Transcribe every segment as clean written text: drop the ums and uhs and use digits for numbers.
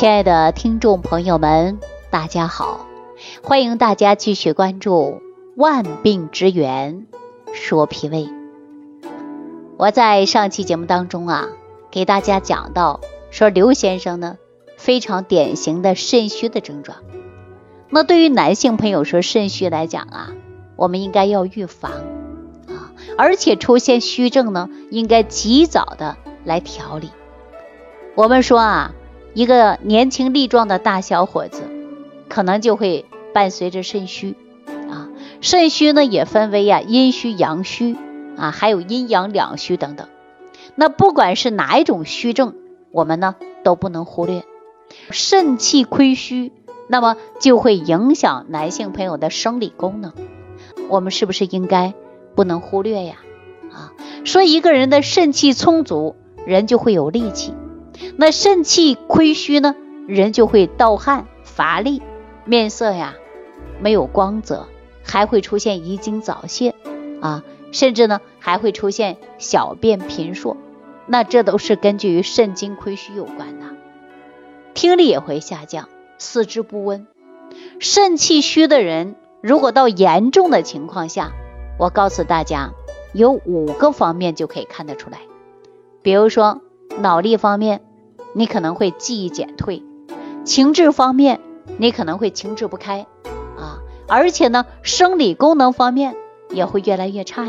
亲爱的听众朋友们，大家好，欢迎大家继续关注万病之源说脾胃。我在上期节目当中给大家讲到说，刘先生呢非常典型的肾虚的症状。那对于男性朋友说肾虚来讲我们应该要预防而且出现虚症呢应该及早的来调理。我们说一个年轻力壮的大小伙子可能就会伴随着肾虚肾虚呢也分为阴虚阳虚还有阴阳两虚等等。那不管是哪一种虚症，我们呢都不能忽略肾气亏虚，那么就会影响男性朋友的生理功能，我们是不是应该不能忽略说一个人的肾气充足，人就会有力气，那肾气亏虚呢，人就会盗汗乏力，面色没有光泽，还会出现遗精早泄甚至呢还会出现小便频数，那这都是根据于肾精亏虚有关的。听力也会下降，四肢不温。肾气虚的人如果到严重的情况下，我告诉大家有5个方面就可以看得出来。比如说脑力方面，你可能会记忆减退，情志方面你可能会情志不开而且呢生理功能方面也会越来越差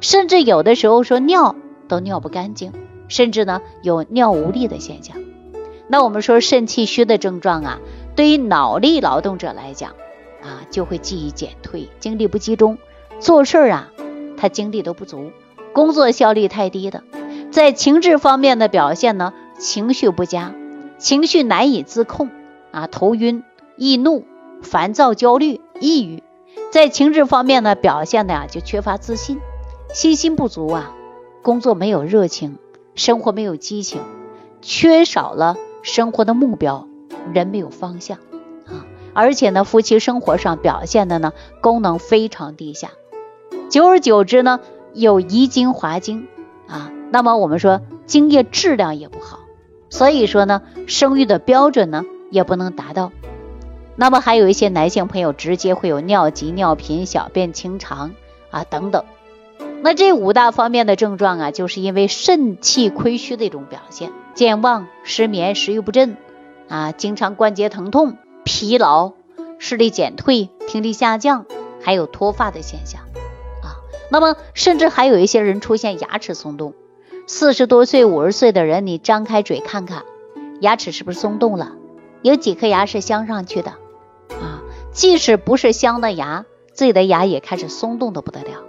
甚至有的时候说尿都尿不干净，甚至呢有尿无力的现象。那我们说肾气虚的症状对于脑力劳动者来讲就会记忆减退，精力不集中，做事他精力都不足，工作效率太低的。在情志方面的表现呢，情绪不佳，情绪难以自控头晕、易怒、烦躁、焦虑、抑郁。在情志方面呢，表现的就缺乏自信，信心不足工作没有热情，生活没有激情，缺少了生活的目标，人没有方向而且呢，夫妻生活上表现的呢，功能非常低下，久而久之呢，有遗精、滑精那么我们说精液质量也不好，所以说呢生育的标准呢也不能达到。那么还有一些男性朋友直接会有尿急、尿频、小便清长等等。那这5大方面的症状就是因为肾气亏虚的一种表现，健忘、失眠、食欲不振经常关节疼痛、疲劳、视力减退、听力下降，还有脱发的现象那么甚至还有一些人出现牙齿松动。40多岁、50岁的人，你张开嘴看看，牙齿是不是松动了？有几颗牙是镶上去的即使不是镶的牙，自己的牙也开始松动的不得了。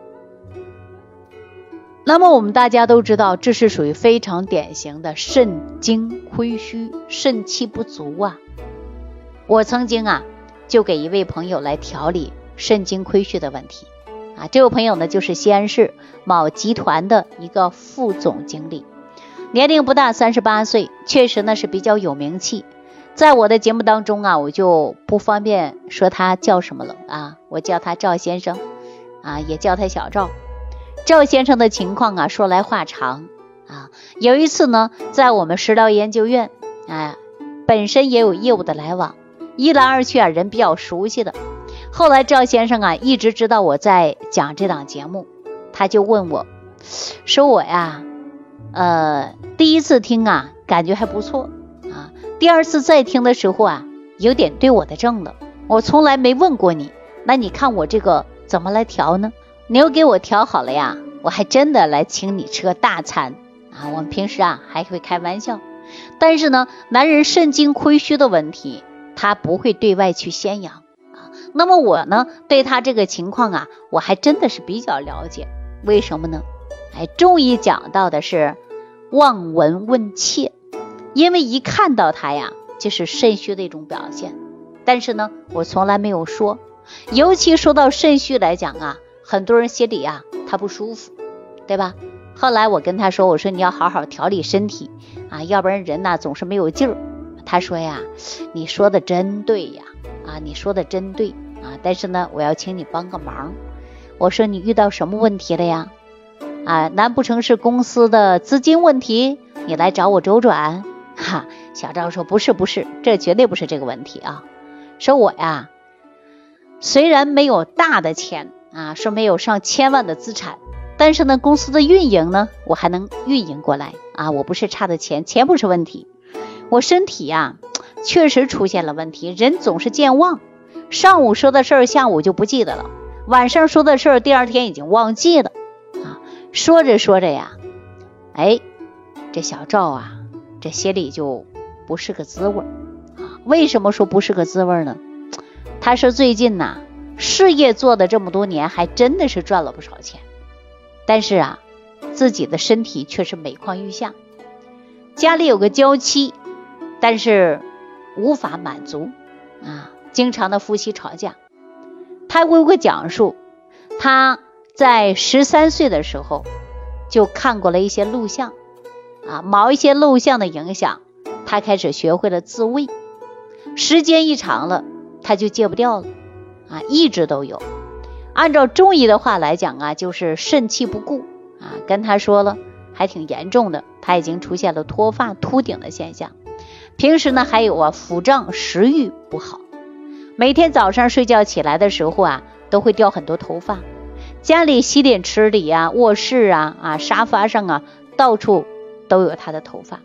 那么我们大家都知道，这是属于非常典型的肾精亏虚、肾气不足我曾经就给一位朋友来调理肾精亏虚的问题这位朋友呢就是西安市某集团的一个副总经理，年龄不大，38岁，确实呢是比较有名气。在我的节目当中我就不方便说他叫什么了我叫他赵先生也叫他小赵。赵先生的情况说来话长有一次呢在我们食疗研究院本身也有业务的来往，一来二去人比较熟悉的。后来赵先生一直知道我在讲这档节目，他就问我说，我第一次听感觉还不错第二次再听的时候有点对我的症了，我从来没问过你，那你看我这个怎么来调呢？你又给我调好了呀，我还真的来请你吃个大餐我们平时还会开玩笑，但是呢男人肾精亏虚的问题他不会对外去宣扬那么我呢对他这个情况我还真的是比较了解。为什么呢？中医讲到的是望闻问切，因为一看到他就是肾虚的一种表现，但是呢我从来没有说。尤其说到肾虚来讲很多人心里他不舒服，对吧？后来我跟他说，我说你要好好调理身体要不然人总是没有劲儿。他说你说的真对你说的真对但是呢我要请你帮个忙。我说你遇到什么问题了呀？难不成是公司的资金问题，你来找我周转？小赵说：“不是，这绝对不是这个问题啊。说我呀，虽然没有大的钱啊，说没有上千万的资产，但是呢，公司的运营呢，我还能运营过来啊。我不是差的钱，钱不是问题。我身体呀，确实出现了问题，人总是健忘，上午说的事儿下午就不记得了，晚上说的事儿第二天已经忘记了啊。说着呀，哎，这小赵啊，这心里就不是个滋味啊。为什么说不是个滋味呢？他说最近呐，事业做的这么多年，还真的是赚了不少钱，但是啊，自己的身体却是每况愈下。家里有个娇妻，但是无法满足啊，经常的夫妻吵架。他有个讲述，他在13岁的时候就看过了一些录像啊，某一些录像的影响，他开始学会了自慰，时间一长了，他就戒不掉了啊，一直都有。按照中医的话来讲啊，就是肾气不固啊，跟他说了还挺严重的，他已经出现了脱发秃顶的现象。平时呢还有腹胀，食欲不好，每天早上睡觉起来的时候啊，都会掉很多头发。家里洗脸池里啊，卧室啊，沙发上啊，到处都有他的头发。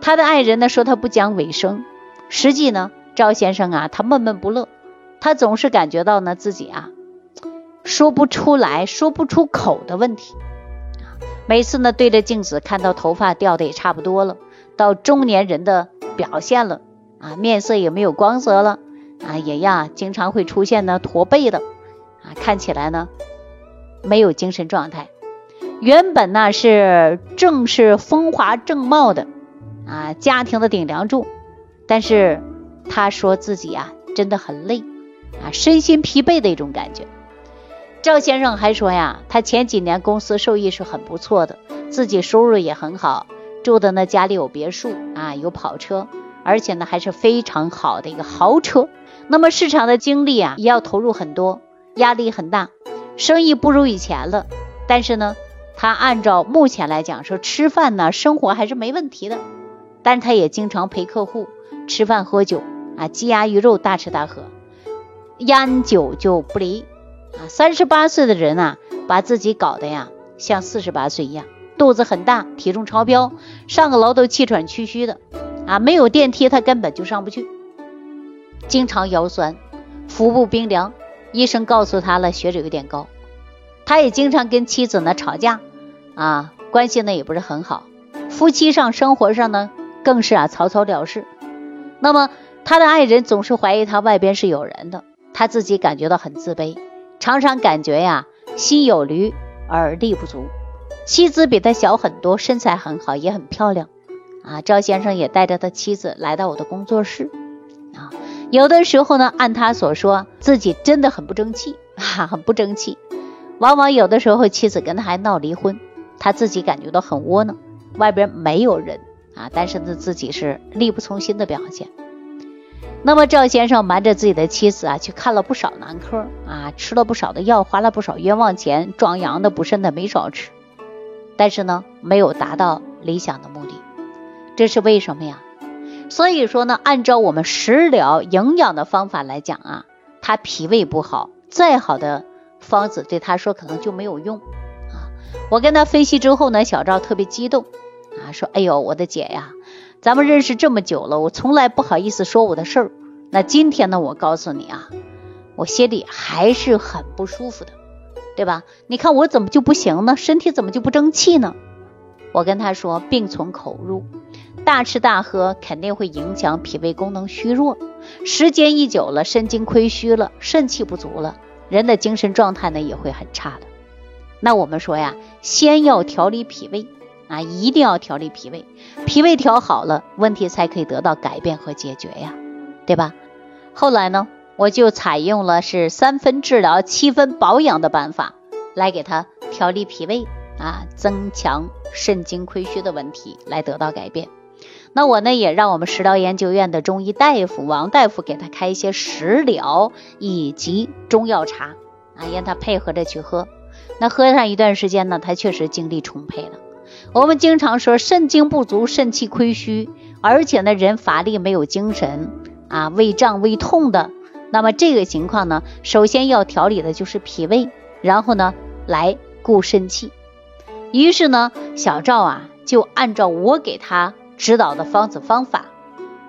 他的爱人呢说他不讲卫生，实际呢赵先生啊，他闷闷不乐，他总是感觉到呢自己啊说不出口的问题。每次呢对着镜子看到头发掉的也差不多了，到中年人的表现了啊，面色也没有光泽了啊，也呀经常会出现呢驼背的啊，看起来呢没有精神状态。原本呢是正是风华正茂的啊，家庭的顶梁柱，但是他说自己啊真的很累啊，身心疲惫的一种感觉。赵先生还说呀，他前几年公司收益是很不错的，自己收入也很好，住的呢家里有别墅啊，有跑车，而且呢还是非常好的一个豪车。那么市场的精力啊也要投入很多，压力很大，生意不如以前了，但是呢他按照目前来讲说吃饭呢生活还是没问题的，但他也经常陪客户吃饭喝酒啊，鸡鸭鱼肉大吃大喝，烟酒就不离啊。38岁的人啊，把自己搞得呀像48岁一样，肚子很大，体重超标，上个楼都气喘吁吁的啊，没有电梯他根本就上不去，经常腰酸，腹部冰凉，医生告诉他了血脂有点高。他也经常跟妻子呢吵架啊，关系呢也不是很好，夫妻上生活上呢更是啊草草了事。那么他的爱人总是怀疑他外边是有人的，他自己感觉到很自卑，常常感觉呀心有余而力不足。妻子比他小很多，身材很好，也很漂亮啊。赵先生也带着他妻子来到我的工作室啊，有的时候呢按他所说自己真的很不争气啊，很不争气。往往有的时候妻子跟他还闹离婚，他自己感觉到很窝囊，外边没有人啊，但是呢自己是力不从心的表现。那么赵先生瞒着自己的妻子啊，去看了不少男科啊，吃了不少的药，花了不少冤枉钱，壮阳的补肾的没少吃，但是呢没有达到理想的目的，这是为什么呀？所以说呢按照我们食疗营养的方法来讲啊，他脾胃不好，再好的方子对他说可能就没有用啊。我跟他分析之后呢，小赵特别激动啊，说哎呦我的姐呀，咱们认识这么久了，我从来不好意思说我的事儿。那今天呢，我告诉你啊，我心里还是很不舒服的，对吧？你看我怎么就不行呢？身体怎么就不争气呢？我跟他说，病从口入，大吃大喝肯定会影响脾胃功能虚弱，时间一久了，肾精亏虚了，肾气不足了，人的精神状态呢也会很差的。那我们说呀，先要调理脾胃啊，一定要调理脾胃，脾胃调好了，问题才可以得到改变和解决呀，对吧？后来呢，我就采用了是3分治疗7分保养的办法，来给他调理脾胃啊，增强肾精亏虚的问题来得到改变。那我呢也让我们食疗研究院的中医大夫王大夫给他开一些食疗以及中药茶啊，让他配合着去喝。那喝上一段时间呢，他确实精力充沛了。我们经常说肾精不足，肾气亏虚而且呢人乏力没有精神啊，胃胀胃痛的，那么这个情况呢，首先要调理的就是脾胃，然后呢来固肾气。于是呢小赵啊就按照我给他指导的方子方法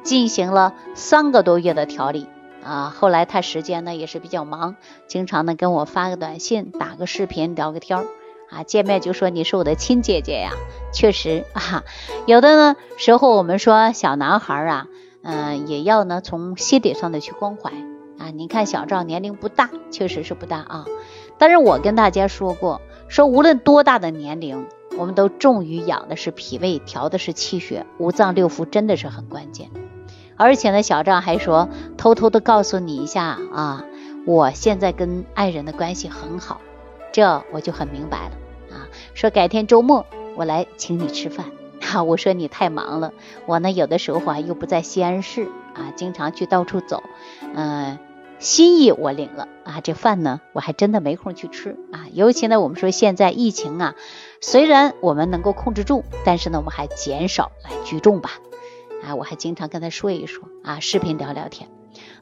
进行了3个多月的调理啊。后来他时间呢也是比较忙，经常呢跟我发个短信，打个视频，聊个天儿啊，见面就说你是我的亲姐姐呀。确实啊，有的呢时候我们说小男孩啊也要呢从心理上的去关怀啊。你看小赵年龄不大，确实是不大啊，但是我跟大家说过，说无论多大的年龄，我们都重于养的是脾胃，调的是气血，五脏六腑真的是很关键。而且呢小赵还说，偷偷的告诉你一下啊，我现在跟爱人的关系很好，这我就很明白了啊。说改天周末我来请你吃饭啊，我说你太忙了，我呢有的时候啊又不在西安市啊，经常去到处走，心意我领了啊，这饭呢我还真的没空去吃啊。尤其呢我们说现在疫情啊，虽然我们能够控制住，但是呢我们还减少来聚众吧啊。我还经常跟他说一说啊，视频聊聊天。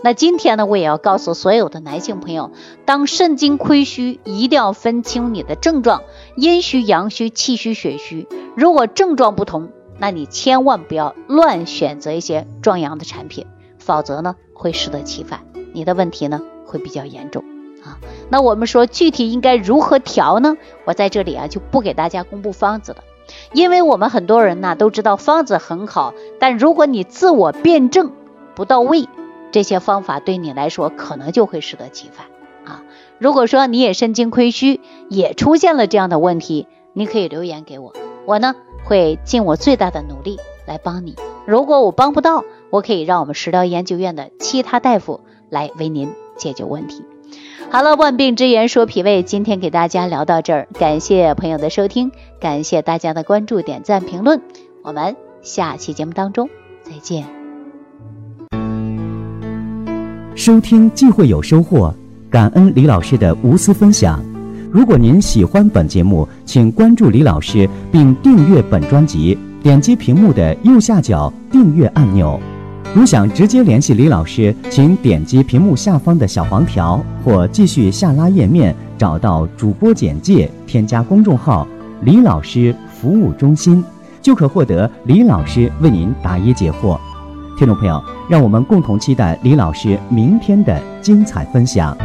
那今天呢我也要告诉所有的男性朋友，当肾精亏虚，一定要分清你的症状，阴虚阳虚气虚血虚，如果症状不同，那你千万不要乱选择一些壮阳的产品，否则呢会适得其反，你的问题呢会比较严重啊。那我们说具体应该如何调呢，我在这里啊就不给大家公布方子了，因为我们很多人呢都知道方子很好，但如果你自我辩证不到位，这些方法对你来说可能就会适得其反啊。如果说你也肾精亏虚，也出现了这样的问题，你可以留言给我，我呢会尽我最大的努力来帮你。如果我帮不到，我可以让我们食疗研究院的其他大夫来为您解决问题。好了，万病之源说脾胃，今天给大家聊到这儿，感谢朋友的收听，感谢大家的关注、点赞、评论，我们下期节目当中再见。收听既会有收获，感恩李老师的无私分享。如果您喜欢本节目，请关注李老师并订阅本专辑，点击屏幕的右下角订阅按钮。如想直接联系李老师，请点击屏幕下方的小黄条，或继续下拉页面找到主播简介，添加公众号“李老师服务中心”，就可获得李老师为您答疑解惑。听众朋友，让我们共同期待李老师明天的精彩分享。